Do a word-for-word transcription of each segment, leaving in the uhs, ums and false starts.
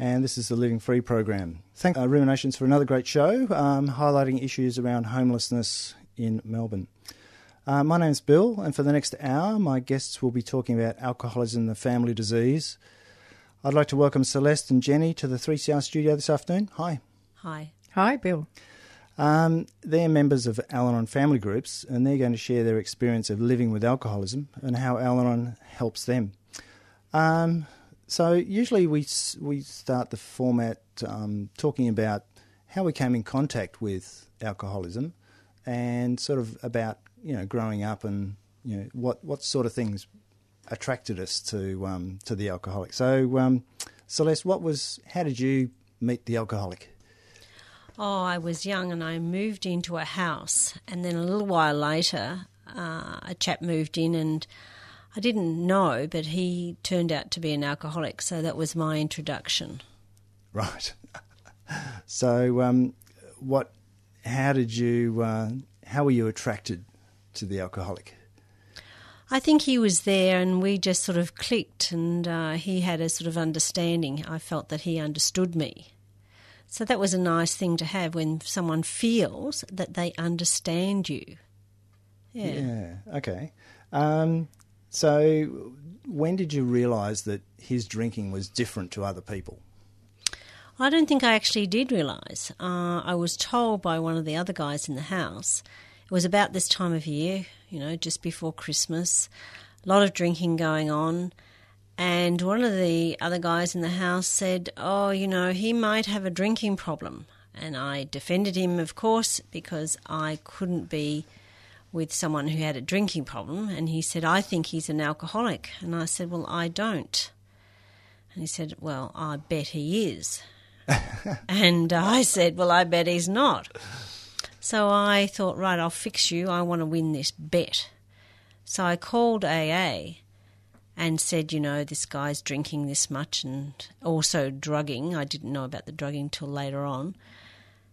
and this is the Living Free program. Thanks, uh, Ruminations, for another great show um, highlighting issues around homelessness in Melbourne. Uh, my name's Bill, and for the next hour, my guests will be talking about alcoholism, the family disease. I'd like to welcome Celeste and Jenny to the three C R studio this afternoon. Hi. Hi. Hi, Bill. Um, they're members of Al-Anon family groups, and they're going to share their experience of living with alcoholism and how Al-Anon helps them. Um, so usually we we start the format um, talking about how we came in contact with alcoholism and sort of about, you know, growing up and, you know, what, what sort of things attracted us to um, to the alcoholic. So, um, Celeste, what was? How did you meet the alcoholic? Oh, I was young and I moved into a house, and then a little while later uh, a chap moved in, and I didn't know, but he turned out to be an alcoholic, so that was my introduction. Right. So, um, what? How did you? Uh, how were you attracted to the alcoholic? I think he was there and we just sort of clicked, and uh, he had a sort of understanding. I felt that he understood me. So that was a nice thing to have when someone feels that they understand you. Yeah. Yeah, okay. Um, so when did you realise that his drinking was different to other people? I don't think I actually did realise. Uh, I was told by one of the other guys in the house. It was about this time of year, you know, just before Christmas, a lot of drinking going on, and one of the other guys in the house said, oh, you know, he might have a drinking problem. And I defended him, of course, because I couldn't be with someone who had a drinking problem. And he said, I think he's an alcoholic. And I said, well, I don't. And he said, well, I bet he is. And I said, well, I bet he's not. So I thought, right, I'll fix you. I want to win this bet. So I called A A and said, you know, this guy's drinking this much and also drugging. I didn't know about the drugging till later on.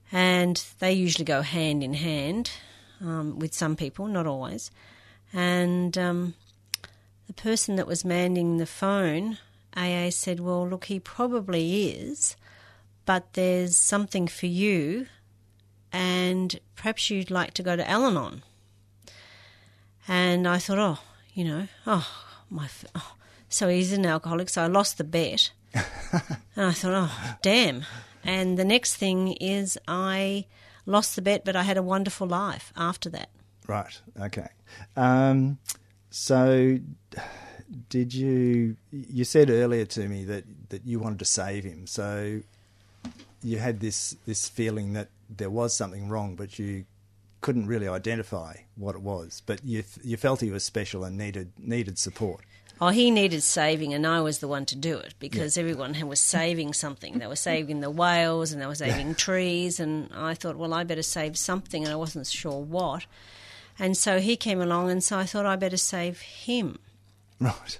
And they usually go hand in hand um, with some people, not always. And um, the person that was manning the phone, A A said, well, look, he probably is, but there's something for you, and perhaps you'd like to go to Al-Anon. And I thought, oh, you know, oh, my, oh. So he's an alcoholic, so I lost the bet. And I thought, oh, damn. And the next thing is I lost the bet, but I had a wonderful life after that. Right, okay. Um, so did you, you said earlier to me that, that you wanted to save him, so you had this, this feeling that there was something wrong, but you couldn't really identify what it was. But you you felt he was special and needed needed support. Oh, he needed saving, and I was the one to do it because yeah. everyone was saving something. They were saving the whales and they were saving yeah. trees, and I thought, well, I better save something, and I wasn't sure what. And so he came along, and so I thought I better save him. Right.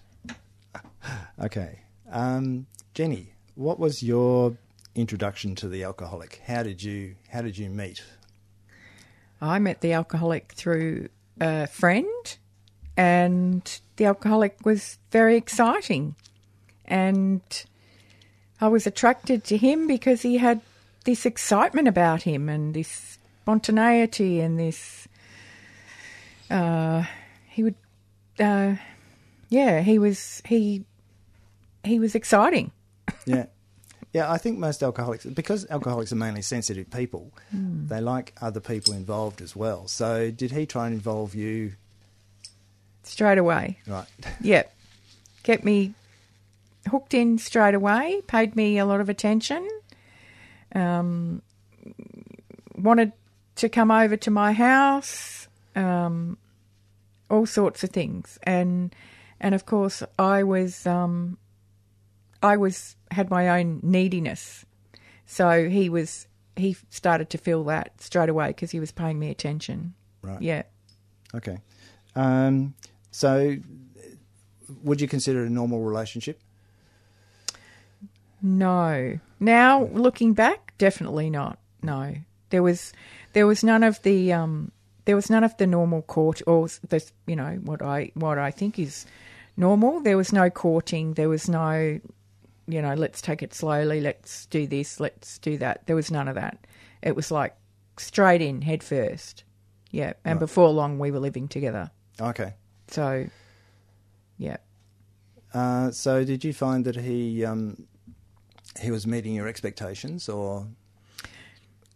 Okay. Um, Jenny, what was your introduction to the alcoholic? How did you how did you meet? I met the alcoholic through a friend, and the alcoholic was very exciting, and I was attracted to him because he had this excitement about him and this spontaneity and this uh, he would uh, yeah he was he he was exciting. Yeah. Yeah, I think most alcoholics, because alcoholics are mainly sensitive people, mm. they like other people involved as well. So did he try and involve you? Straight away. Right. Yep. Get me hooked in straight away, paid me a lot of attention, um, wanted to come over to my house, um, all sorts of things. And, and of course, I was... Um, I was had my own neediness, so he was he started to feel that straight away because he was paying me attention. Right. Yeah. Okay. Um, so would you consider it a normal relationship? No. Now, looking back, definitely not. No. There was there was none of the um, there was none of the normal court or the, you know, what I what I think is normal. There was no courting, there was no, you know, let's take it slowly, let's do this, let's do that. There was none of that. It was like straight in, head first. Yeah. And right. Before long we were living together. Okay. So yeah. Uh, so did you find that he um, he was meeting your expectations or?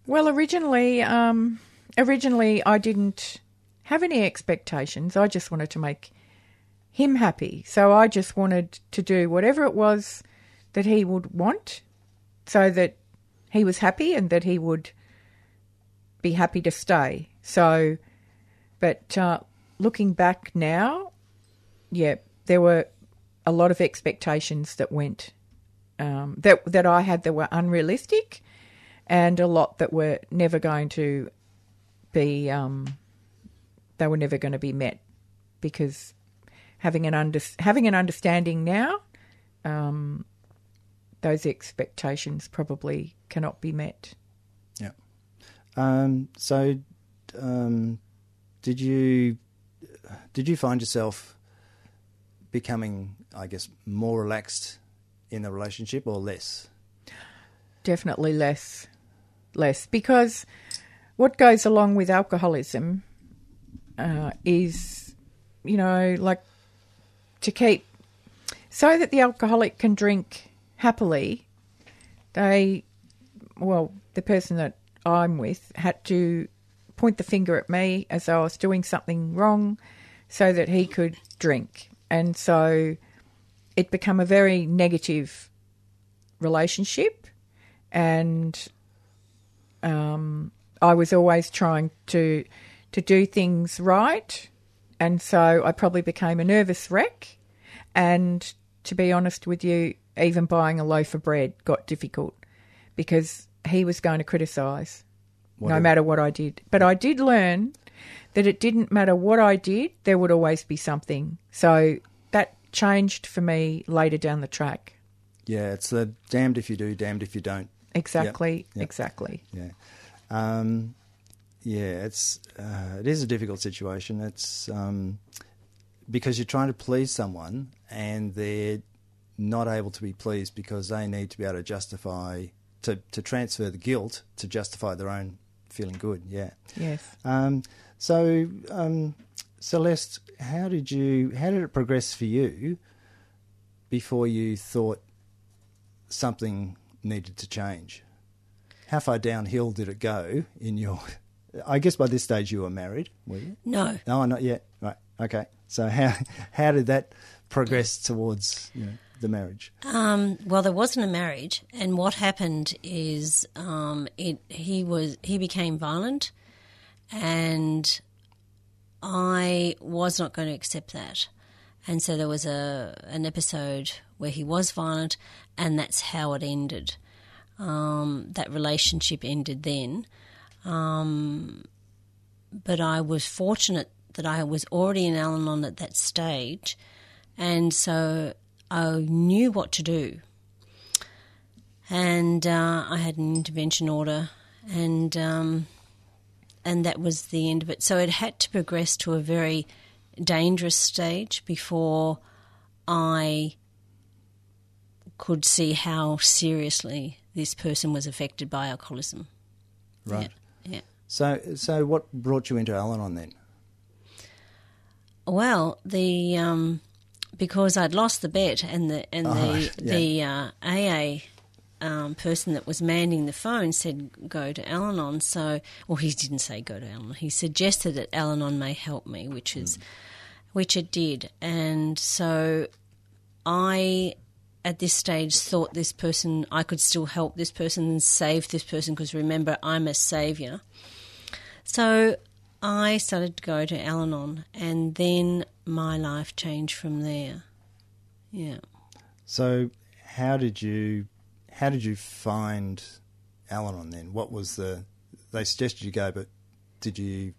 Well, originally, um, originally I didn't have any expectations. I just wanted to make him happy. So I just wanted to do whatever it was that he would want so that he was happy and that he would be happy to stay. So, but uh, looking back now, yeah, there were a lot of expectations that went, um, that, that I had that were unrealistic. And a lot that were never going to be, um, they were never going to be met, because having an under, having an understanding now, um, those expectations probably cannot be met. Yeah. Um, so, um, did you did you find yourself becoming, I guess, more relaxed in the relationship or less? Definitely less. Less, because what goes along with alcoholism uh, is, you know, like to keep so that the alcoholic can drink happily. They, well, the person that I'm with had to point the finger at me as though I was doing something wrong, so that he could drink, and so it became a very negative relationship. And um, I was always trying to to do things right, and so I probably became a nervous wreck. And to be honest with you, even buying a loaf of bread got difficult because he was going to criticise what no did? matter what I did. But I did learn that it didn't matter what I did, there would always be something. So that changed for me later down the track. Yeah, it's the damned if you do, damned if you don't. Exactly, yep. Yep. Exactly. Yeah, um, yeah. It's uh, it is a difficult situation. It's um, because you're trying to please someone and they're not able to be pleased because they need to be able to justify to, to transfer the guilt to justify their own feeling good. Yeah. Yes. Um, so, um, Celeste, how did you? How did it progress for you before you thought something needed to change? How far downhill did it go in your... I guess by this stage you were married, were you? No. No, not yet. Right, okay. So how how did that progress towards, you know, the marriage? Um, well, there wasn't a marriage, and what happened is um, it he was he became violent, and I was not going to accept that. And so there was a an episode where he was violent, and that's how it ended. Um, that relationship ended then. Um, but I was fortunate that I was already in Al-Anon at that stage, and so I knew what to do. And uh, I had an intervention order, and um, and that was the end of it. So it had to progress to a very dangerous stage before I could see how seriously this person was affected by alcoholism. Right. Yeah. Yeah. So so what brought you into Al-Anon then? Well, the um, because I'd lost the bet, and the and oh, the yeah. the uh, A A um, person that was manning the phone said go to Al-Anon. So, well, he didn't say go to Al-Anon. He suggested that Al-Anon may help me, which is mm. which it did. And so I, at this stage, thought this person, I could still help this person and save this person, because remember, I'm a saviour. So I started to go to Al-Anon, and then my life changed from there. Yeah. So how did you how did you find Al-Anon then? What was the, they suggested you go, but did you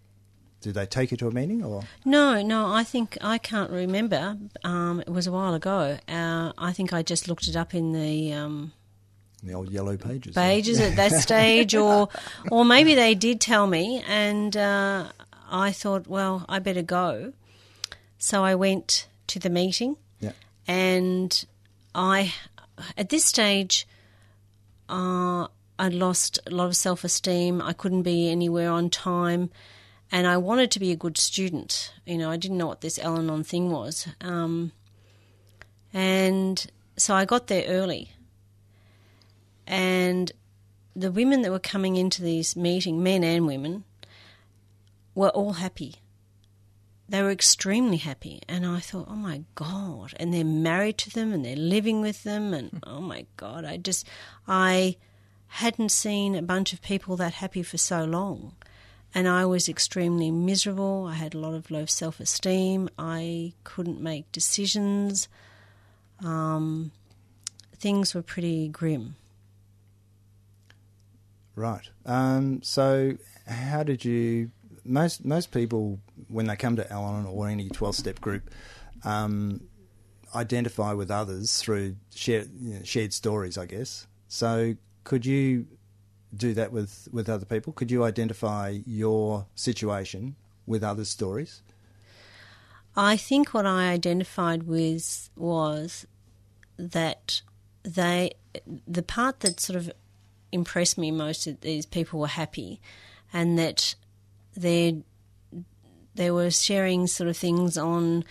Did they take you to a meeting? Or no, no, I think I can't remember. Um, it was a while ago. Uh, I think I just looked it up in the... Um, the old yellow pages. Pages at that stage, or or maybe they did tell me, and uh, I thought, well, I better go. So I went to the meeting, yeah. and I, at this stage, uh, I'd lost a lot of self-esteem. I couldn't be anywhere on time. And I wanted to be a good student. You know, I didn't know what this Al-Anon thing was. Um, and so I got there early. And the women that were coming into these meetings, men and women, were all happy. They were extremely happy. And I thought, oh, my God. And they're married to them and they're living with them. And, oh, my God, I just I hadn't seen a bunch of people that happy for so long. And I was extremely miserable. I had a lot of low self-esteem. I couldn't make decisions. Um, things were pretty grim. Right. Um, so how did you... Most most people, when they come to Al-Anon or any twelve-step group, um, identify with others through shared, you know, shared stories, I guess. So could you... do that with, with other people? Could you identify your situation with others' stories? I think what I identified with was that they, the part that sort of impressed me most, that these people were happy and that they they were sharing sort of things on,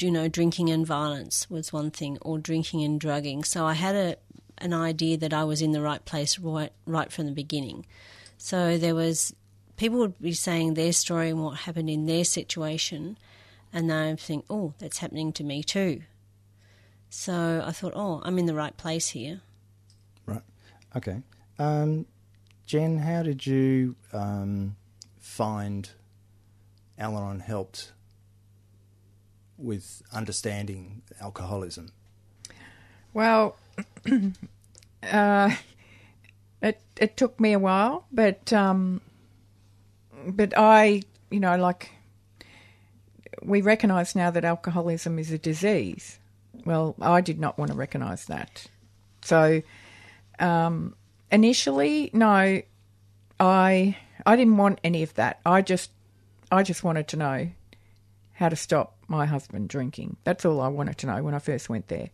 you know, drinking and violence was one thing, or drinking and drugging. So I had a an idea that I was in the right place right right from the beginning. So there was, people would be saying their story and what happened in their situation, and I'd think, oh, that's happening to me too. So I thought, oh, I'm in the right place here. Right. Okay. Um, Jen, how did you um, find Al-Anon helped with understanding alcoholism? Well... uh, it it took me a while, but um, but I, you know, like we recognise now that alcoholism is a disease. Well, I did not want to recognise that. So um, initially, no, I I didn't want any of that. I just I just wanted to know how to stop my husband drinking. That's all I wanted to know when I first went there.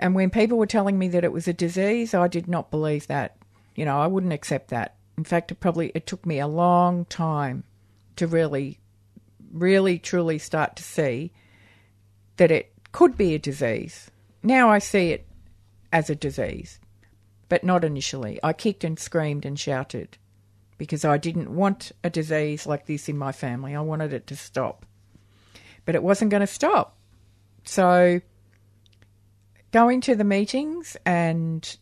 And when people were telling me that it was a disease, I did not believe that. You know, I wouldn't accept that. In fact, it probably it took me a long time to really, really, truly start to see that it could be a disease. Now I see it as a disease, but not initially. I kicked and screamed and shouted because I didn't want a disease like this in my family. I wanted it to stop. But it wasn't going to stop. So... going to the meetings and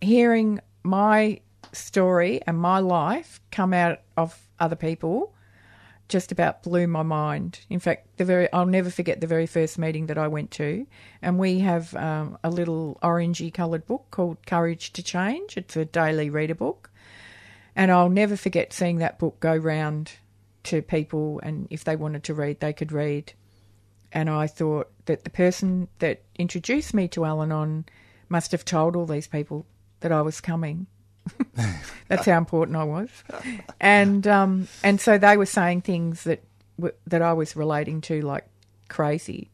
hearing my story and my life come out of other people just about blew my mind. In fact, the very I'll never forget the very first meeting that I went to, and we have um, a little orangey-coloured book called Courage to Change. It's a daily reader book, and I'll never forget seeing that book go round to people, and if they wanted to read, they could read. And I thought that the person that introduced me to Al-Anon must have told all these people that I was coming. That's how important I was. And um, and so they were saying things that that I was relating to like crazy.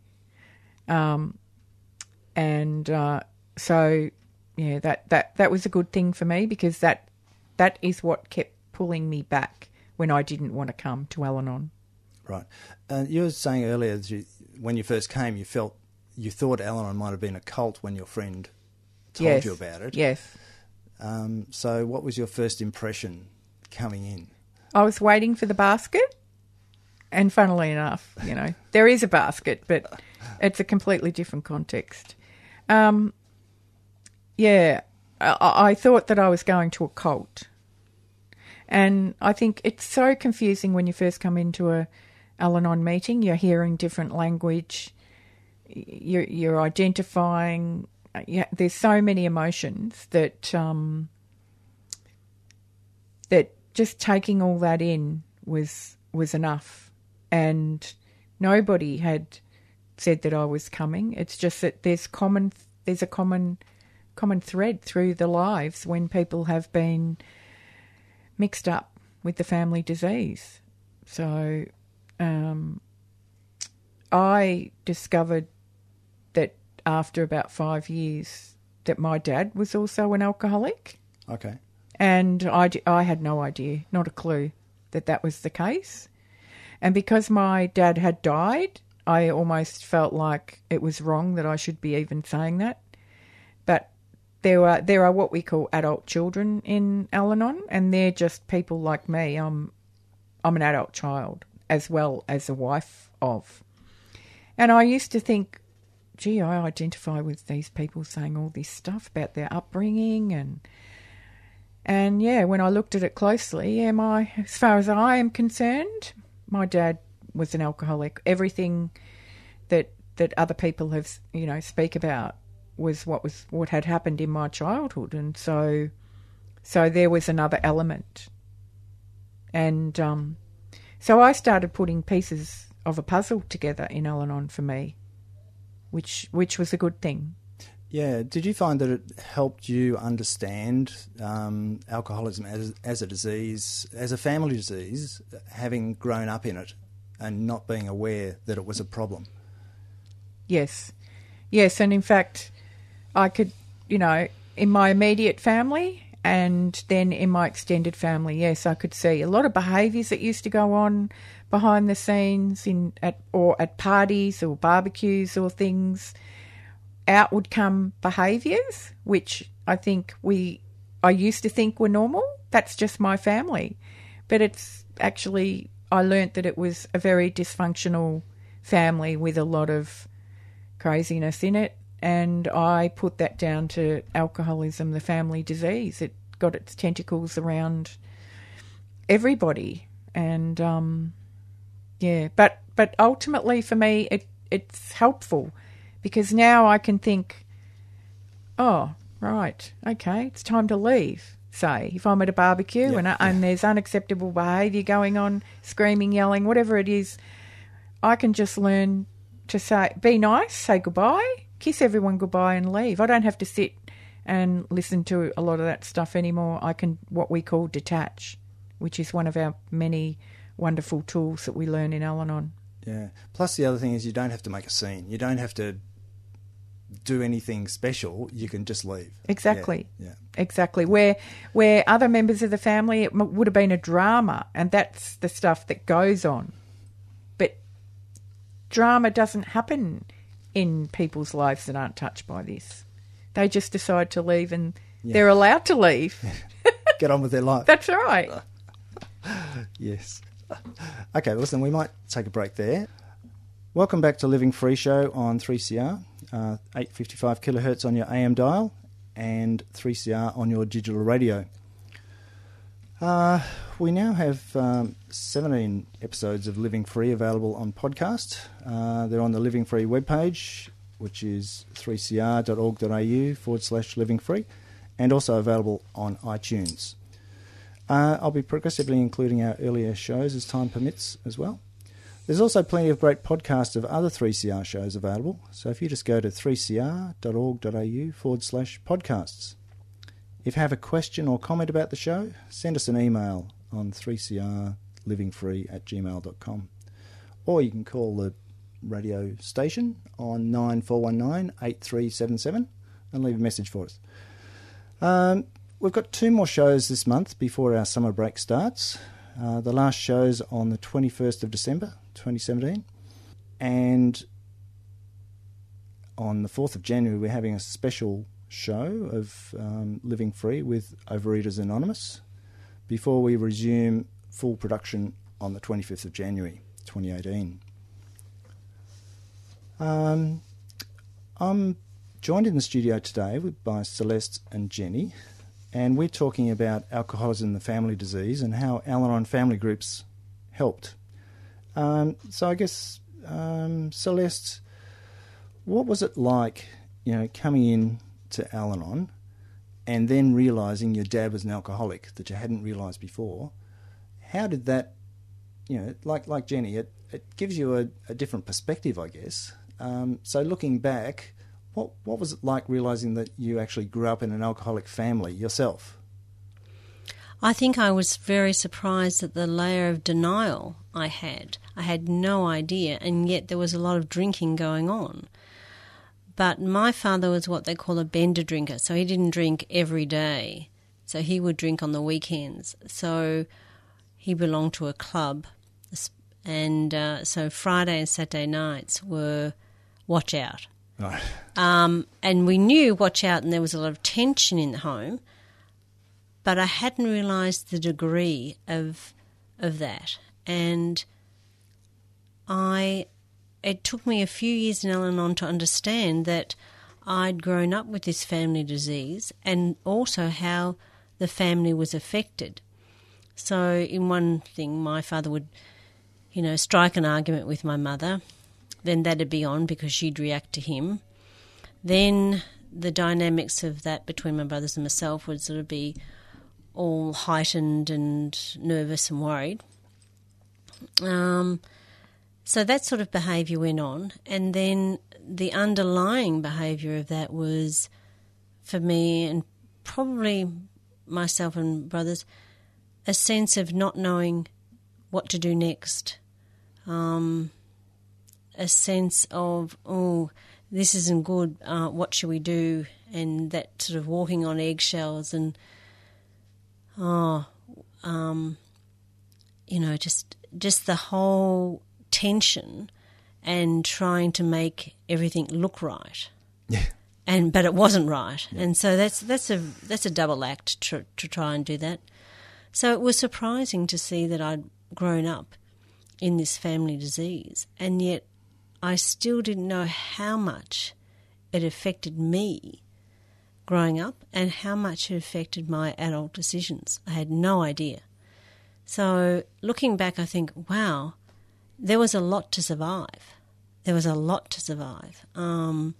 Um, and uh, so, yeah, that, that, that was a good thing for me because that that is what kept pulling me back when I didn't want to come to Al-Anon. Right. Uh, you were saying earlier that you, when you first came, you felt you thought Al-Anon might have been a cult when your friend told yes. you about it. Yes. Um, so what was your first impression coming in? I was waiting for the basket, and funnily enough, you know, there is a basket, but it's a completely different context. Um, yeah, I, I thought that I was going to a cult, and I think it's so confusing when you first come into a Al-Anon meeting. You're hearing different language, you're, you're identifying, yeah, there's so many emotions that um, that just taking all that in was was enough, and nobody had said that I was coming. It's just that there's common there's a common common thread through the lives when people have been mixed up with the family disease. So um, I discovered that after about five years that my dad was also an alcoholic. Okay. And I, I had no idea, not a clue, that that was the case. And because my dad had died, I almost felt like it was wrong that I should be even saying that. But there are there are what we call adult children in Al-Anon, and they're just people like me. I'm I'm an adult child as well as a wife of. And I used to think, gee, I identify with these people saying all this stuff about their upbringing and... And, yeah, when I looked at it closely, yeah, my, as far as I am concerned, my dad was an alcoholic. Everything that that other people have, you know, speak about was what was what had happened in my childhood. And so so there was another element. And um, so I started putting pieces of a puzzle together in Al-Anon for me, which which was a good thing. Yeah. Did you find that it helped you understand um, alcoholism as as a disease, as a family disease, having grown up in it and not being aware that it was a problem? Yes. Yes, and in fact, I could, you know, in my immediate family and then in my extended family, yes, I could see a lot of behaviours that used to go on behind the scenes in at or at parties or barbecues or things. Out would come behaviours, which I think we, I used to think were normal. That's just my family. But it's actually, I learnt that it was a very dysfunctional family with a lot of craziness in it. And I put that down to alcoholism, the family disease. It got its tentacles around everybody. And, um, yeah, but, but ultimately for me, it it's helpful. Because now I can think, oh, right, okay, it's time to leave, say, if I'm at a barbecue yeah, and, I, yeah. and there's unacceptable behaviour going on, screaming, yelling, whatever it is, I can just learn to say, be nice, say goodbye, kiss everyone goodbye and leave. I don't have to sit and listen to a lot of that stuff anymore. I can what we call detach, which is one of our many wonderful tools that we learn in Al-Anon. Yeah. Plus the other thing is you don't have to make a scene. You don't have to do anything special. You can just leave. Exactly. Yeah. yeah. Exactly. Where where other members of the family, it would have been a drama, and that's the stuff that goes on. But drama doesn't happen in people's lives that aren't touched by this. They just decide to leave and yeah. they're allowed to leave. Get on with their life. That's right. Yes. Okay, listen, we might take a break there. Welcome back to Living Free Show on three C R, uh, eight fifty-five kilohertz on your A M dial and three C R on your digital radio. Uh, we now have um, seventeen episodes of Living Free available on podcast. Uh, they're on the Living Free webpage, which is three c r dot org dot a u forward slash Living Free, and also available on iTunes. Uh, I'll be progressively including our earlier shows as time permits as well. There's also plenty of great podcasts of other three C R shows available, so if you just go to three c r dot org dot a u forward slash podcasts. If you have a question or comment about the show, send us an email on three c r living free at gmail dot com. Or you can call the radio station on nine four one nine eight three seven seven and leave a message for us. Um... We've got two more shows this month before our summer break starts. Uh, the last show's on the twenty-first of December twenty seventeen. And on the fourth of January, we're having a special show of um, Living Free with Overeaters Anonymous before we resume full production on the twenty-fifth of January twenty eighteen. Um, I'm joined in the studio today by Celeste and Jenny. And we're talking about alcoholism and the family disease and how Al-Anon family groups helped. Um, so I guess, um, Celeste, what was it like, you know, coming in to Al-Anon and then realising your dad was an alcoholic that you hadn't realised before? How did that you know, like like Jenny, it, it gives you a, a different perspective, I guess. Um, so looking back, what what was it like realising that you actually grew up in an alcoholic family yourself? I think I was very surprised at the layer of denial I had. I had no idea, and yet there was a lot of drinking going on. But my father was what they call a bender drinker, so he didn't drink every day. So he would drink on the weekends. So he belonged to a club, and uh, so Friday and Saturday nights were watch out. Right. Um, and we knew watch out, and there was a lot of tension in the home, but I hadn't realised the degree of of that. And I, it took me a few years in Al-Anon to understand that I'd grown up with this family disease, and also how the family was affected. So in one thing, my father would, you know, strike an argument with my mother. Then that'd be on because she'd react to him. Then the dynamics of that between my brothers and myself would sort of be all heightened and nervous and worried. Um, so that sort of behaviour went on. And then the underlying behaviour of that was, for me and probably myself and brothers, a sense of not knowing what to do next, um, a sense of, oh, this isn't good, uh, what should we do, and that sort of walking on eggshells and, oh, um, you know, just just the whole tension and trying to make everything look right. Yeah. And but it wasn't right. Yeah. And so that's that's a that's a double act to, to try and do that. So it was surprising to see that I'd grown up in this family disease, and yet I still didn't know how much it affected me growing up and how much it affected my adult decisions. I had no idea. So looking back, I think, wow, there was a lot to survive. There was a lot to survive. Um,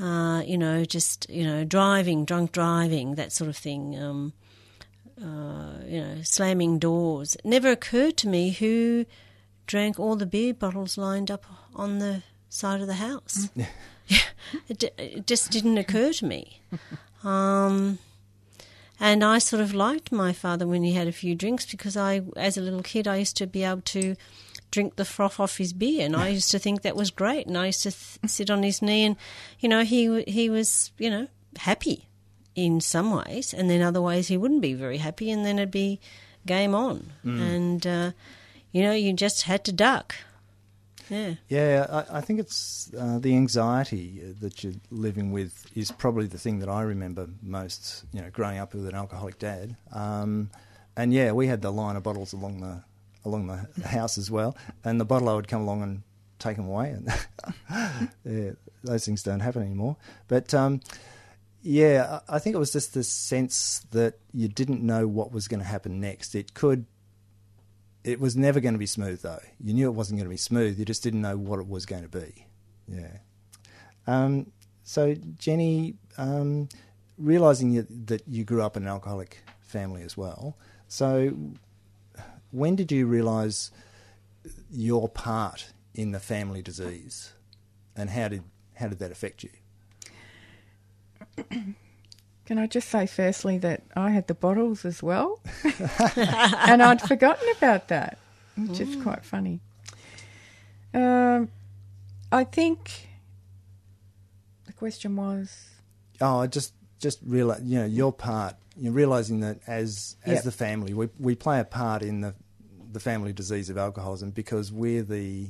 uh, you know, just, you know, driving, drunk driving, that sort of thing, um, Uh, you know, slamming doors. It never occurred to me who drank all the beer bottles lined up on the side of the house. it, d- it just didn't occur to me. Um, and I sort of liked my father when he had a few drinks, because I, as a little kid, I used to be able to drink the froth off his beer, and I used to think that was great. And I used to th- sit on his knee, and, you know, he he was, you know, happy in some ways, and then other ways he wouldn't be very happy, and then it'd be game on. Mm. And, uh, you know, you just had to duck. Yeah. Yeah, I, I think it's uh, the anxiety that you're living with is probably the thing that I remember most, you know, growing up with an alcoholic dad. Um, and, yeah, we had the line of bottles along the along the house as well, and the bottle I would come along and take them away. And yeah, those things don't happen anymore. But... Um, Yeah, I think it was just this sense that you didn't know what was going to happen next. It could, it was never going to be smooth though. You knew it wasn't going to be smooth. You just didn't know what it was going to be. Yeah. Um, so Jenny, um, realising that you grew up in an alcoholic family as well, so when did you realise your part in the family disease, and how did how did that affect you? Can I just say firstly that I had the bottles as well and I'd forgotten about that, which is quite funny. Um, I think the question was... Oh, I just, just realise, you know, your part, you're realising that as as yep. the family, we we play a part in the the family disease of alcoholism, because we're the,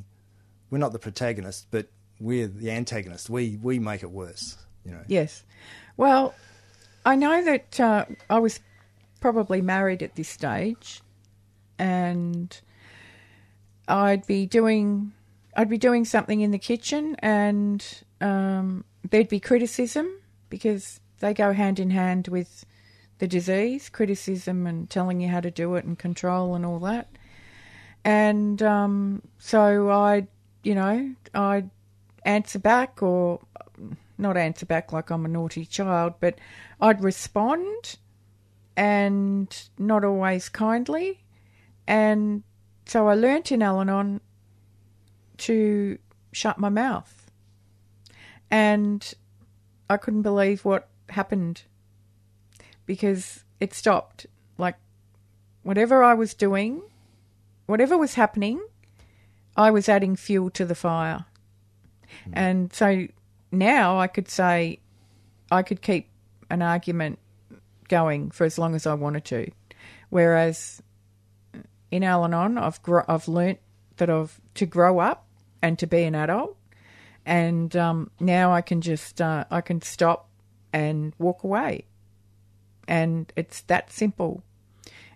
we're not the protagonist, but we're the antagonist. We we make it worse. You know. Yes. Well, I know that uh, I was probably married at this stage, and I'd be doing I'd be doing something in the kitchen, and um, there'd be criticism, because they go hand in hand with the disease, criticism and telling you how to do it and control and all that. And um, so I'd, you know, I'd answer back, or... not answer back like I'm a naughty child, but I'd respond, and not always kindly, and So I learnt in Al-Anon to shut my mouth. And I couldn't believe what happened because it stopped. Like, whatever I was doing, whatever was happening, I was adding fuel to the fire. Mm. And so now I could say I could keep an argument going for as long as I wanted to, whereas in Al-Anon I've gr- I've learnt that I've to grow up and to be an adult, and um, now I can just uh, I can stop and walk away, and it's that simple.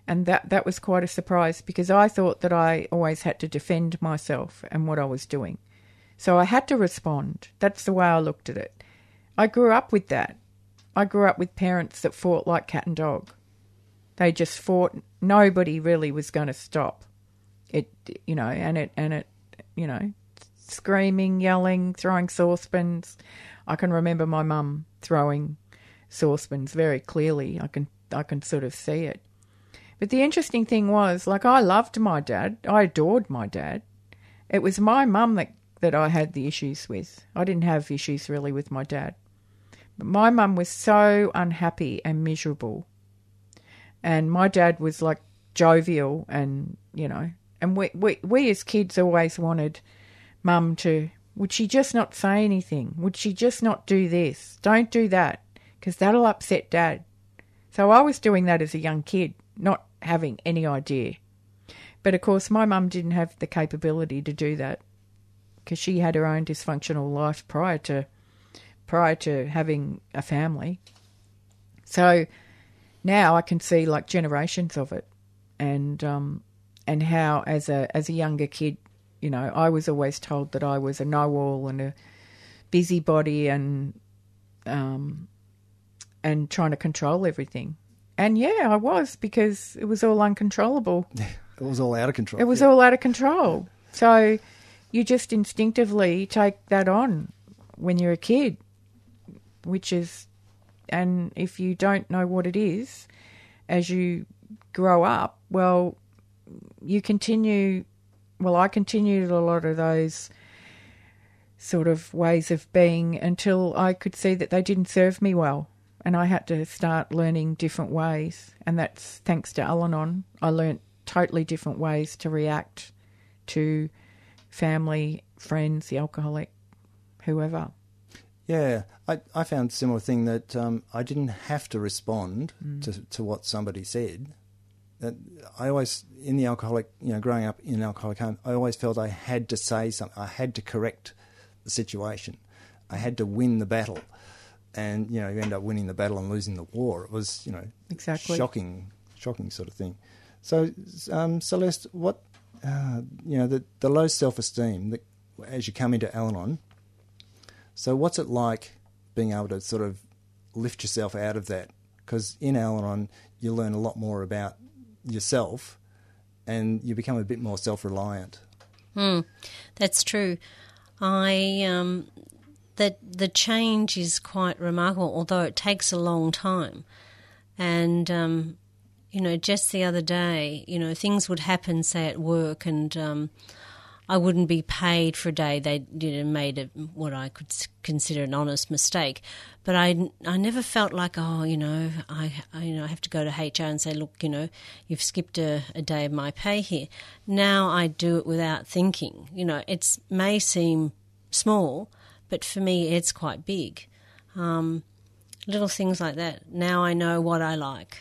And that that was quite a surprise because I thought that I always had to defend myself and what I was doing, so I had to respond. That's the way I looked at it. I grew up with that. I grew up with parents that fought like cat and dog. They just fought. Nobody really was going to stop it, you know, and it, and it, you know, screaming, yelling, throwing saucepans. I can remember my mum throwing saucepans very clearly. I can, I can sort of see it. But the interesting thing was, like, I loved my dad. I adored my dad. It was my mum that, that I had the issues with. I didn't have issues really with my dad. But my mum was so unhappy and miserable, and my dad was like jovial and, you know, and we we, we as kids always wanted mum to, would she just not say anything? Would she just not do this? Don't do that because that'll upset dad. So I was doing that as a young kid, not having any idea. But, of course, my mum didn't have the capability to do that because she had her own dysfunctional life prior to prior to having a family. So now I can see like generations of it, and um, and how as a as a younger kid, you know, I was always told that I was a know-all and a busybody and um and trying to control everything. And yeah, I was, because it was all uncontrollable. It was all out of control. It was yeah. all out of control. So you just instinctively take that on when you're a kid. Which is, and if you don't know what it is as you grow up, well, you continue, well, I continued a lot of those sort of ways of being until I could see that they didn't serve me well, and I had to start learning different ways, and that's thanks to Al-Anon. I learnt totally different ways to react to family, friends, the alcoholic, whoever. Yeah, I, I found a similar thing that um, I didn't have to respond mm. to, to what somebody said. That I always, in the alcoholic, you know, growing up in an alcoholic home, I always felt I had to say something. I had to correct the situation. I had to win the battle. And, you know, you end up winning the battle and losing the war. It was, you know, exactly. shocking, shocking sort of thing. So, um, Celeste, what, uh, you know, the, the low self-esteem that as you come into Al-Anon, so what's it like being able to sort of lift yourself out of that? Because in Al-Anon you learn a lot more about yourself and you become a bit more self-reliant. Mm, that's true. I um, the, the change is quite remarkable, although it takes a long time. And, um, you know, just the other day, you know, things would happen, say, at work, and um, I wouldn't be paid for a day. They, you know, made a, what I could consider an honest mistake, but I, I never felt like, oh, you know, I, I you know I have to go to H R and say, look, you know, you've skipped a, a day of my pay here. Now I do it without thinking. You know, it may seem small, but for me it's quite big. Um, little things like that. Now I know what I like.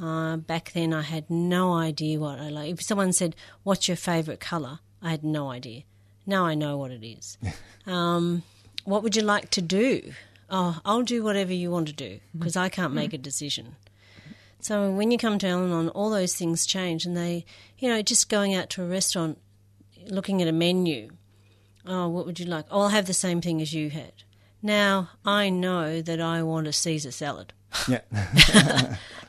Uh, back then I had no idea what I like. If someone said, what's your favourite colour? I had no idea. Now I know what it is. um, what would you like to do? Oh, I'll do whatever you want to do because I can't make a decision. So when you come to Al-Anon, all those things change, and they, you know, just going out to a restaurant, looking at a menu, oh, what would you like? Oh, I'll have the same thing as you had. Now I know that I want a Caesar salad. Yeah.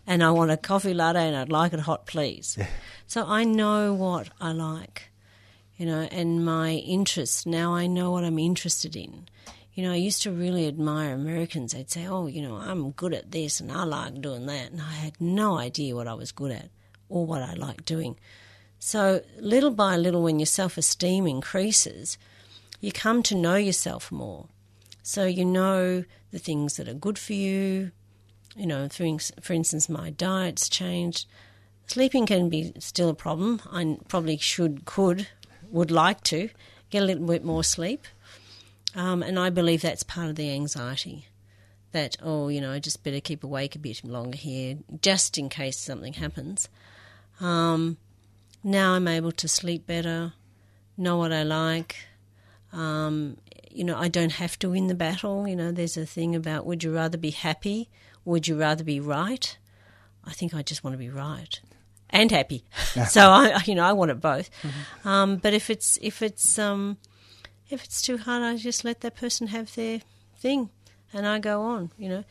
And I want a coffee latte and I'd like it hot, please. Yeah. So I know what I like. You know, and my interests, now I know what I'm interested in. You know, I used to really admire Americans. They'd say, oh, you know, I'm good at this and I like doing that. And I had no idea what I was good at or what I liked doing. So little by little, when your self-esteem increases, you come to know yourself more. So you know the things that are good for you. You know, for, in, for instance, my diet's changed. Sleeping can be still a problem. I probably should, could, would like to get a little bit more sleep. Um, and I believe that's part of the anxiety, that, oh, you know, just better keep awake a bit longer here just in case something happens. Um, now I'm able to sleep better, know what I like. Um, you know, I don't have to win the battle. You know, there's a thing about, would you rather be happy? Would you rather be right? I think I just want to be right and happy. So I, you know, I want it both. Mm-hmm. Um, but if it's if it's um, if it's too hard, I just let that person have their thing, and I go on. You know,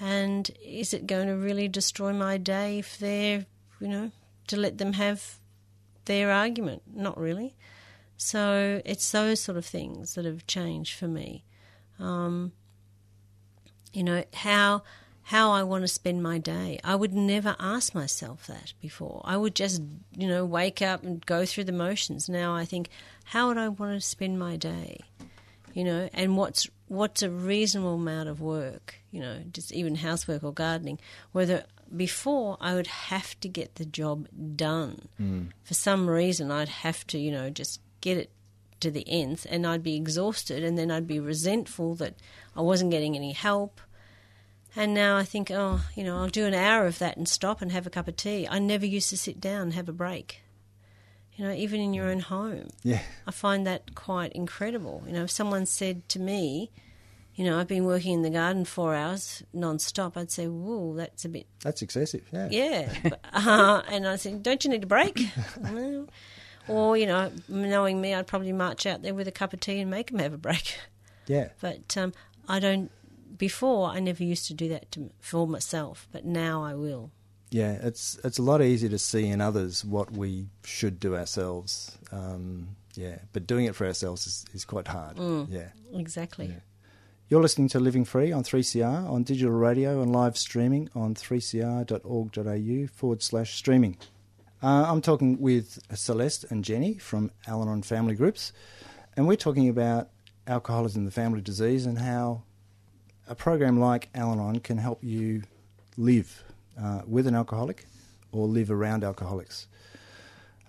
and is it going to really destroy my day if they're, you know, to let them have their argument? Not really. So it's those sort of things that have changed for me. Um, you know, how. How I want to spend my day. I would never ask myself that before. I would just, you know, wake up and go through the motions. Now I think, how would I want to spend my day? You know, and what's what's a reasonable amount of work, you know, just even housework or gardening, whether before I would have to get the job done. Mm. For some reason I'd have to, you know, just get it to the nth, and I'd be exhausted, and then I'd be resentful that I wasn't getting any help. And now I think, oh, you know, I'll do an hour of that and stop and have a cup of tea. I never used to sit down and have a break, you know, even in your own home. Yeah. I find that quite incredible. You know, if someone said to me, you know, I've been working in the garden four hours non-stop, I'd say, whoa, that's a bit... That's excessive, yeah. Yeah. But, uh, and I'd say, don't you need a break? Well, or, you know, knowing me, I'd probably march out there with a cup of tea and make them have a break. Yeah. But um, I don't... Before, I never used to do that to, for myself, but now I will. Yeah, it's it's a lot easier to see in others what we should do ourselves. Um, yeah, but doing it for ourselves is, is quite hard. Mm, yeah, exactly. Yeah. You're listening to Living Free on three C R, on digital radio and live streaming on three c r dot org dot a u forward slash streaming. Uh, I'm talking with Celeste and Jenny from Al-Anon Family Groups, and we're talking about alcoholism, the family disease, and how a program like Al-Anon can help you live uh, with an alcoholic or live around alcoholics.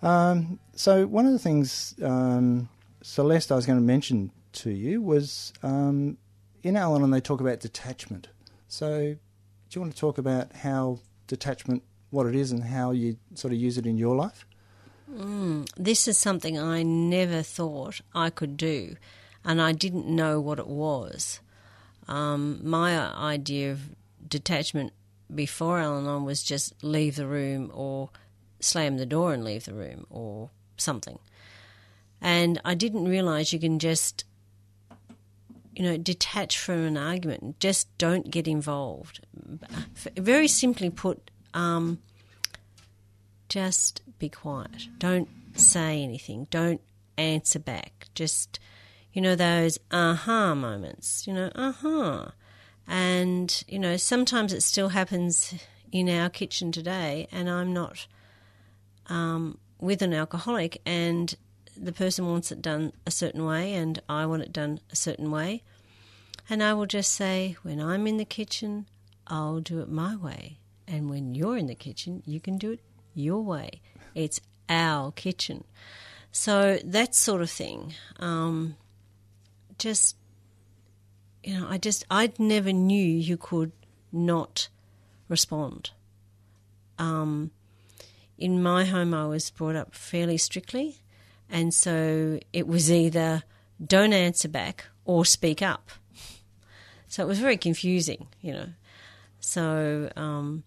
Um, so one of the things, um, Celeste, I was going to mention to you was um, in Al-Anon they talk about detachment. So do you want to talk about how detachment, what it is and how you sort of use it in your life? Mm, this is something I never thought I could do, and I didn't know what it was. Um, my idea of detachment before Al-Anon was just leave the room or slam the door and leave the room or something. And I didn't realise you can just, you know, detach from an argument. Just don't get involved. Very simply put, um, just be quiet. Don't say anything. Don't answer back. Just... You know, those aha uh-huh moments, you know, aha. Uh-huh. And, you know, sometimes it still happens in our kitchen today, and I'm not um, with an alcoholic, and the person wants it done a certain way and I want it done a certain way. And I will just say, when I'm in the kitchen, I'll do it my way. And when you're in the kitchen, you can do it your way. It's our kitchen. So that sort of thing. Um Just, you know, I just, I never knew you could not respond. Um, in my home, I was brought up fairly strictly, and so it was either don't answer back or speak up. So it was very confusing, you know. So um,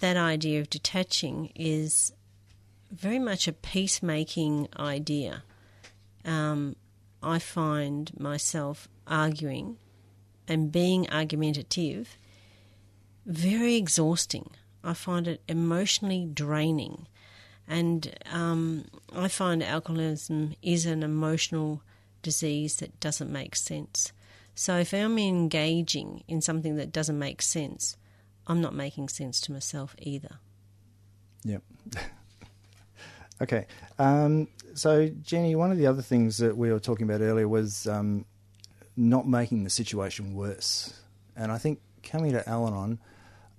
that idea of detaching is very much a peacemaking idea. Um I find myself arguing and being argumentative very exhausting. I find it emotionally draining. And um, I find alcoholism is an emotional disease that doesn't make sense. So if I'm engaging in something that doesn't make sense, I'm not making sense to myself either. Yep. Okay. Um, so, Jenny, one of the other things that we were talking about earlier was um, not making the situation worse. And I think coming to Al-Anon,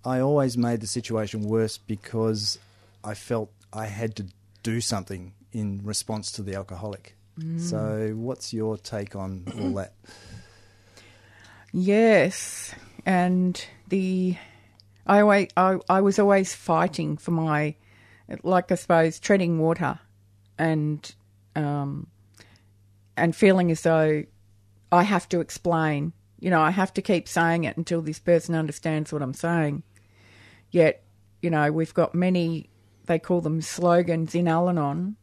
I always made the situation worse because I felt I had to do something in response to the alcoholic. Mm. So what's your take on all that? Yes, and the I, always, I, I was always fighting for my, like I suppose, treading water and um, and feeling as though I have to explain. You know, I have to keep saying it until this person understands what I'm saying. Yet, you know, we've got many, they call them slogans in Al-Anon,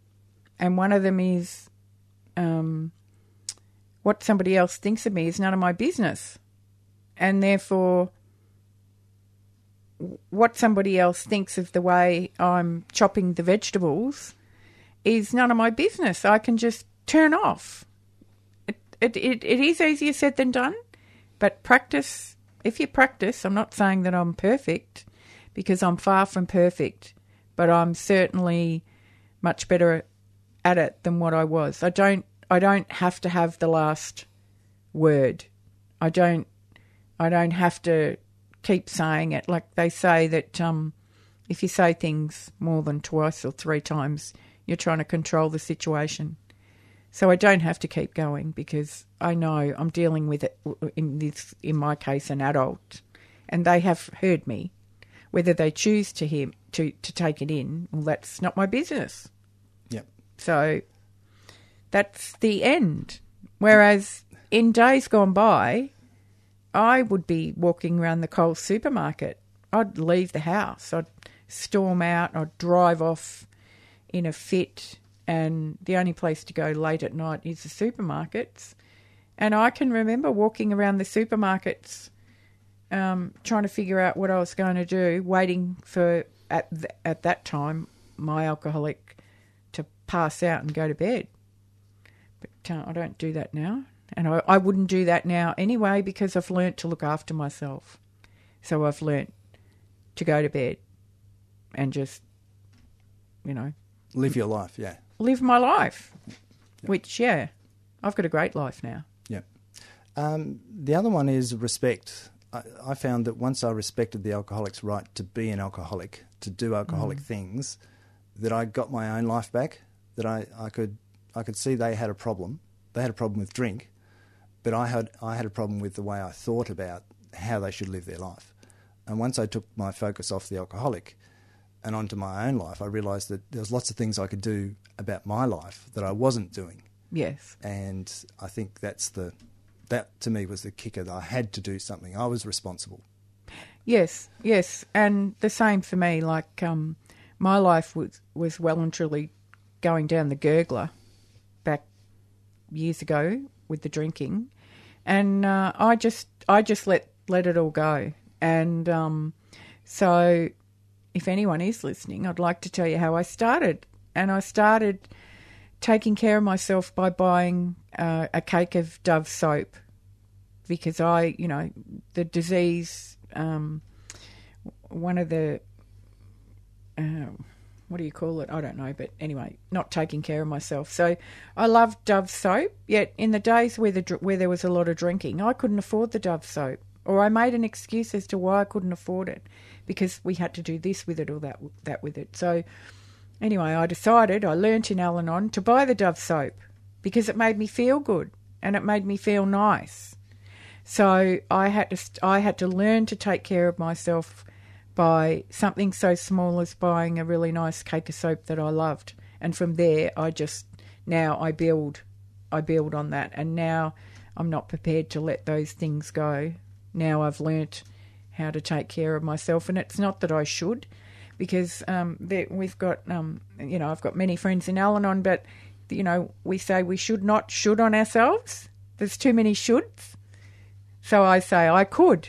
and one of them is um, what somebody else thinks of me is none of my business. And therefore, what somebody else thinks of the way I'm chopping the vegetables is none of my business. I can just turn off. It it it, it is easier said than done, but practice. If you practice, I'm not saying that I'm perfect because I'm far from perfect, but I'm certainly much better at it than what I was. I don't I don't have to have the last word. I don't I don't have to keep saying it. Like they say that um, if you say things more than twice or three times, you're trying to control the situation. So I don't have to keep going because I know I'm dealing with it, in this, in my case, an adult, and they have heard me. Whether they choose to hear to, to take it in, well, that's not my business. Yep. So that's the end. Whereas in days gone by, I would be walking around the Coles supermarket. I'd leave the house. I'd storm out. I'd drive off in a fit. And the only place to go late at night is the supermarkets. And I can remember walking around the supermarkets Um, trying to figure out what I was going to do, waiting for, at th- at that time, my alcoholic to pass out and go to bed. But uh, I don't do that now. And I, I wouldn't do that now anyway because I've learnt to look after myself. So I've learnt to go to bed and just, you know. Live your life, yeah. Live my life, yep. Which, yeah, I've got a great life now. Yeah. Um, the other one is respect. I found that once I respected the alcoholic's right to be an alcoholic, to do alcoholic mm. things, that I got my own life back, that I, I could I could see they had a problem. They had a problem with drink, but I had I had a problem with the way I thought about how they should live their life. And once I took my focus off the alcoholic and onto my own life, I realised that there was lots of things I could do about my life that I wasn't doing. Yes. And I think that's the... that, to me, was the kicker, that I had to do something. I was responsible. Yes, yes, and the same for me. Like um, my life was, was well and truly going down the gurgler back years ago with the drinking, and uh, I just I just let, let it all go. And um, so if anyone is listening, I'd like to tell you how I started. And I started taking care of myself by buying uh, a cake of Dove soap because I, you know, the disease, um, one of the, uh, what do you call it? I don't know, but anyway, not taking care of myself. So I loved Dove soap, yet in the days where, the, where there was a lot of drinking, I couldn't afford the Dove soap, or I made an excuse as to why I couldn't afford it because we had to do this with it or that, that with it. So anyway, I decided, I learnt in Al-Anon to buy the Dove soap because it made me feel good and it made me feel nice. So I had to I had to learn to take care of myself by something so small as buying a really nice cake of soap that I loved. And from there, I just now I build I build on that. And now I'm not prepared to let those things go. Now I've learnt how to take care of myself, and it's not that I should. Because um, we've got, um, you know, I've got many friends in Al-Anon, but, you know, we say we should not should on ourselves. There's too many shoulds. So I say I could.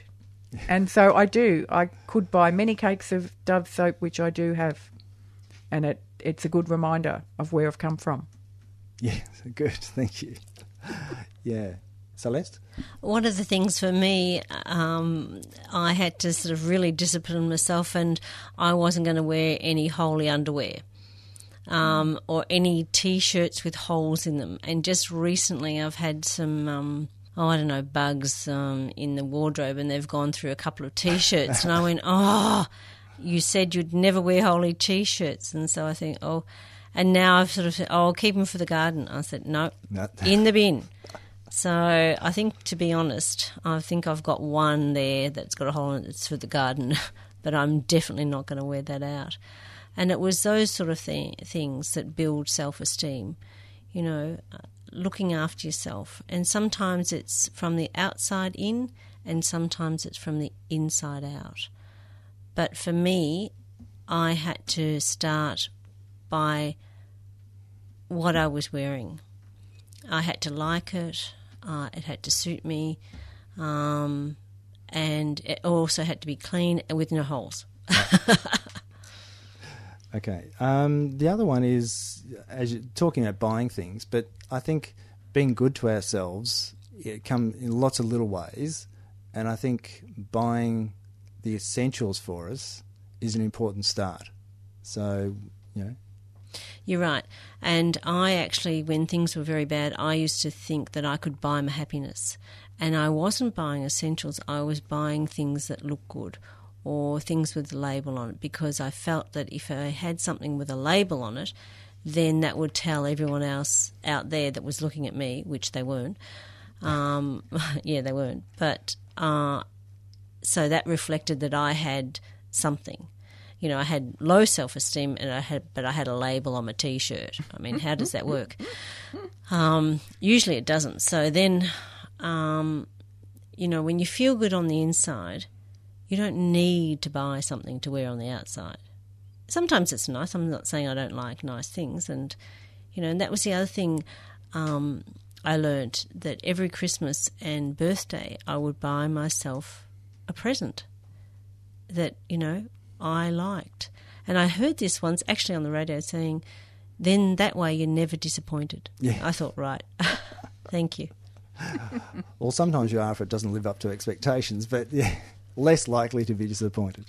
And so I do. I could buy many cakes of Dove soap, which I do have. And it it's a good reminder of where I've come from. Yeah, good. Thank you. Yeah. Celeste? One of the things for me, um, I had to sort of really discipline myself, and I wasn't going to wear any holy underwear. um, or any T-shirts with holes in them. And just recently I've had some, um, oh, I don't know, bugs um, in the wardrobe, and they've gone through a couple of T-shirts. And I went, oh, you said you'd never wear holy T-shirts. And so I think, oh, and now I've sort of said, oh, I'll keep them for the garden. I said, no, nope, in the bin. So I think, to be honest, I think I've got one there that's got a hole in it that's for the garden, but I'm definitely not going to wear that out. And it was those sort of th- things that build self-esteem, you know, looking after yourself. And sometimes it's from the outside in, and sometimes it's from the inside out. But for me, I had to start by what I was wearing. I had to like it. Uh, it had to suit me, um, and it also had to be clean and with no holes. Okay. Um, the other one is, as you're talking about buying things, but I think being good to ourselves, it comes in lots of little ways, and I think buying the essentials for us is an important start. So, you know. You're right. And I actually, when things were very bad, I used to think that I could buy my happiness. And I wasn't buying essentials. I was buying things that look good or things with a label on it, because I felt that if I had something with a label on it, then that would tell everyone else out there that was looking at me, which they weren't. Um, yeah, they weren't. But uh, so that reflected that I had something. You know, I had low self-esteem, and I had, but I had a label on my T-shirt. I mean, how does that work? Um, usually it doesn't. So then, um, you know, when you feel good on the inside, you don't need to buy something to wear on the outside. Sometimes it's nice. I'm not saying I don't like nice things. And, you know, and that was the other thing um, I learned, that every Christmas and birthday I would buy myself a present that, you know, I liked. And I heard this once actually on the radio saying, then that way you're never disappointed. Yeah. I thought, right, thank you. Well, sometimes you are if it doesn't live up to expectations, but yeah, less likely to be disappointed.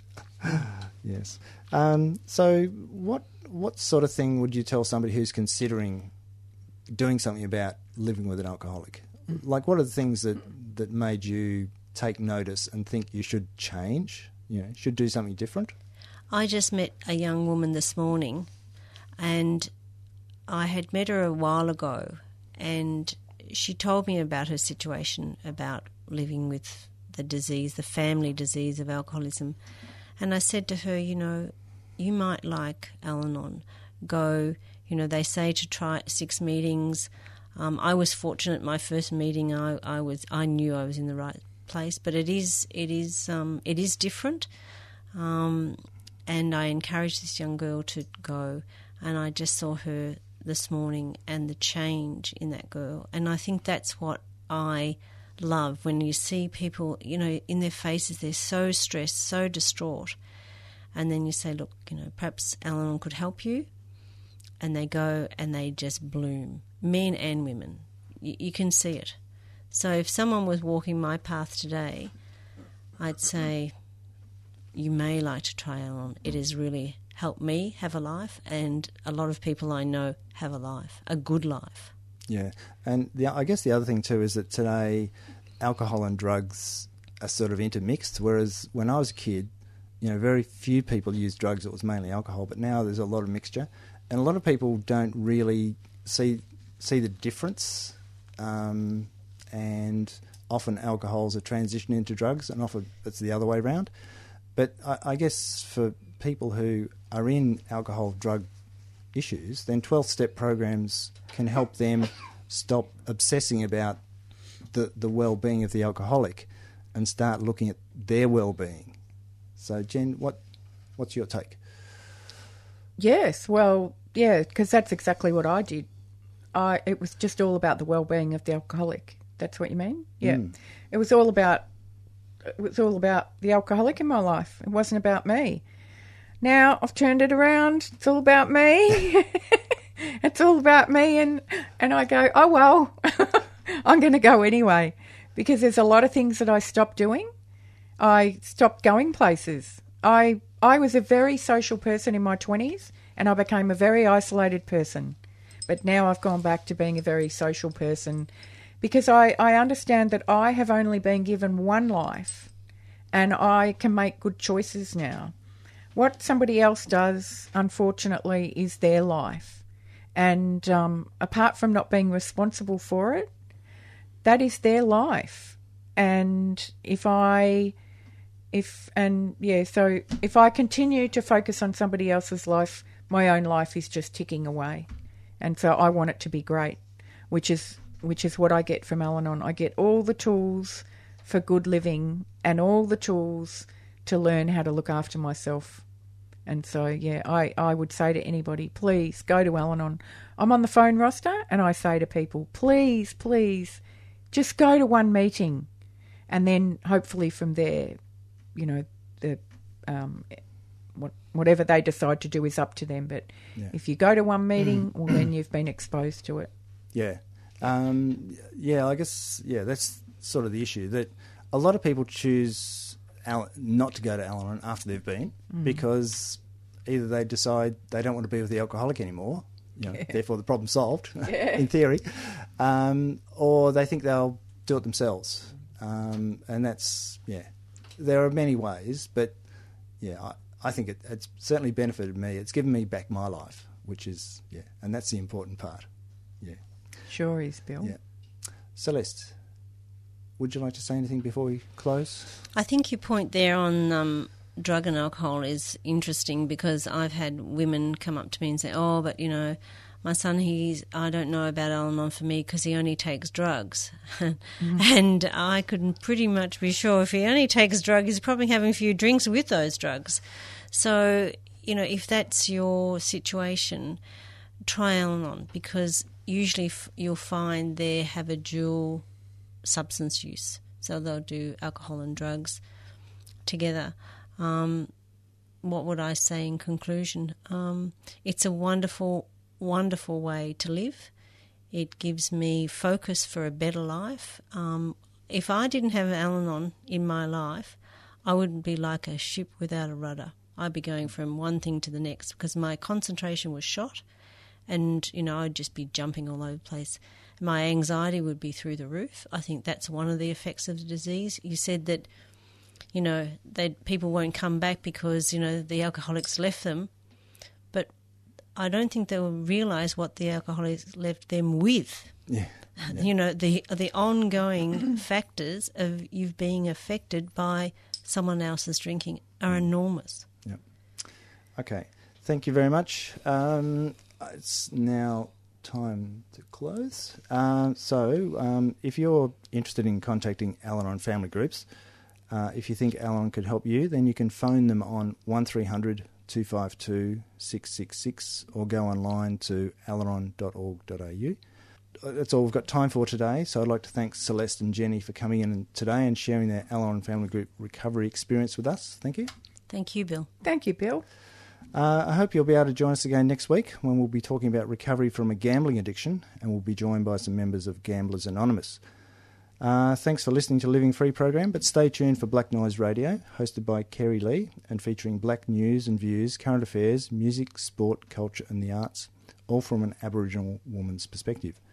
Yes. Um, so what what sort of thing would you tell somebody who's considering doing something about living with an alcoholic? Mm. Like, what are the things that, that made you take notice and think you should change, you know, should do something different? I just met a young woman this morning, and I had met her a while ago, and she told me about her situation, about living with the disease, the family disease of alcoholism. And I said to her, you know, you might like Al-Anon. Go, you know, they say to try six meetings. Um, I was fortunate. My first meeting, I, I was, I knew I was in the right place, but it is, it is, um, it is different. Um, and I encouraged this young girl to go, and I just saw her this morning and the change in that girl. And I think that's what I love, when you see people, you know, in their faces, they're so stressed, so distraught. And then you say, look, you know, perhaps Al-Anon could help you. And they go and they just bloom, men and women. You, you can see it. So if someone was walking my path today, I'd say, you may like to try Al-Anon. It has really helped me have a life, and a lot of people I know have a life, a good life. Yeah, and the, I guess the other thing too is that today alcohol and drugs are sort of intermixed, whereas when I was a kid, you know, very few people used drugs. It was mainly alcohol, but now there's a lot of mixture, and a lot of people don't really see see the difference, um, and often alcohol's a transition into drugs, and often it's the other way around. But I, I guess for people who are in alcohol drug issues, then twelve-step programs can help them stop obsessing about the, the well-being of the alcoholic and start looking at their well-being. So, Jen, what what's your take? Yes, well, yeah, because that's exactly what I did. I It was just all about the well-being of the alcoholic. That's what you mean? Yeah. Mm. It was all about it was all about the alcoholic in my life. It wasn't about me. Now I've turned it around. It's all about me. It's all about me, and, and I go, oh, well, I'm going to go anyway, because there's a lot of things that I stopped doing. I stopped going places. I I was a very social person in my twenties and I became a very isolated person. But now I've gone back to being a very social person, because I, I understand that I have only been given one life and I can make good choices now. What somebody else does, unfortunately, is their life. And um, apart from not being responsible for it, that is their life. And if I... If and yeah, so if I continue to focus on somebody else's life, my own life is just ticking away, and so I want it to be great, which is which is what I get from Al-Anon. I get all the tools for good living and all the tools to learn how to look after myself, and so yeah, I, I would say to anybody, please go to Al-Anon. I'm on the phone roster, and I say to people, please, please, just go to one meeting, and then hopefully from there, you know, the um, what, whatever they decide to do is up to them. But yeah. If you go to one meeting, well, then you've been exposed to it. Yeah. Um, yeah, I guess, yeah, that's sort of the issue, that a lot of people choose Al- not to go to Al-Anon after they've been mm. because either they decide they don't want to be with the alcoholic anymore, you know, yeah. therefore the problem's solved yeah. in theory, um, or they think they'll do it themselves. Um, and that's, yeah. There are many ways, but, yeah, I, I think it, it's certainly benefited me. It's given me back my life, which is, yeah, and that's the important part. Yeah. Sure is, Bill. Yeah. Celeste, would you like to say anything before we close? I think your point there on um, drug and alcohol is interesting, because I've had women come up to me and say, oh, but, you know, my son, he's, I don't know about Al-Anon for me because he only takes drugs. mm. And I could pretty much be sure if he only takes drugs, he's probably having a few drinks with those drugs. So, you know, if that's your situation, try Al-Anon, because usually f- you'll find they have a dual substance use. So they'll do alcohol and drugs together. Um, what would I say in conclusion? Um, it's a wonderful... wonderful way to live. It gives me focus for a better life. Um, if I didn't have Al-Anon in my life, I wouldn't be like a ship without a rudder. I'd be going from one thing to the next because my concentration was shot, and, you know, I'd just be jumping all over the place. My anxiety would be through the roof. I think that's one of the effects of the disease. You said that, you know, that people won't come back because, you know, the alcoholics left them. I don't think they'll realise what the alcoholics left them with. Yeah, yeah. You know, the the ongoing factors of you being affected by someone else's drinking are enormous. Yeah. Okay. Thank you very much. Um, it's now time to close. Uh, so um, if you're interested in contacting Al-Anon family groups, uh, if you think Al-Anon could help you, then you can phone them on one three hundred two five two six six six or go online to al anon dot org dot a u. That's all we've got time for today, so I'd like to thank Celeste and Jenny for coming in today and sharing their Al-Anon Family Group recovery experience with us. Thank you. Thank you, Bill. Thank you, Bill. Uh, I hope you'll be able to join us again next week when we'll be talking about recovery from a gambling addiction, and we'll be joined by some members of Gamblers Anonymous. Uh, thanks for listening to Living Free program, but stay tuned for Black Noise Radio, hosted by Kerry Lee and featuring black news and views, current affairs, music, sport, culture and the arts, all from an Aboriginal woman's perspective.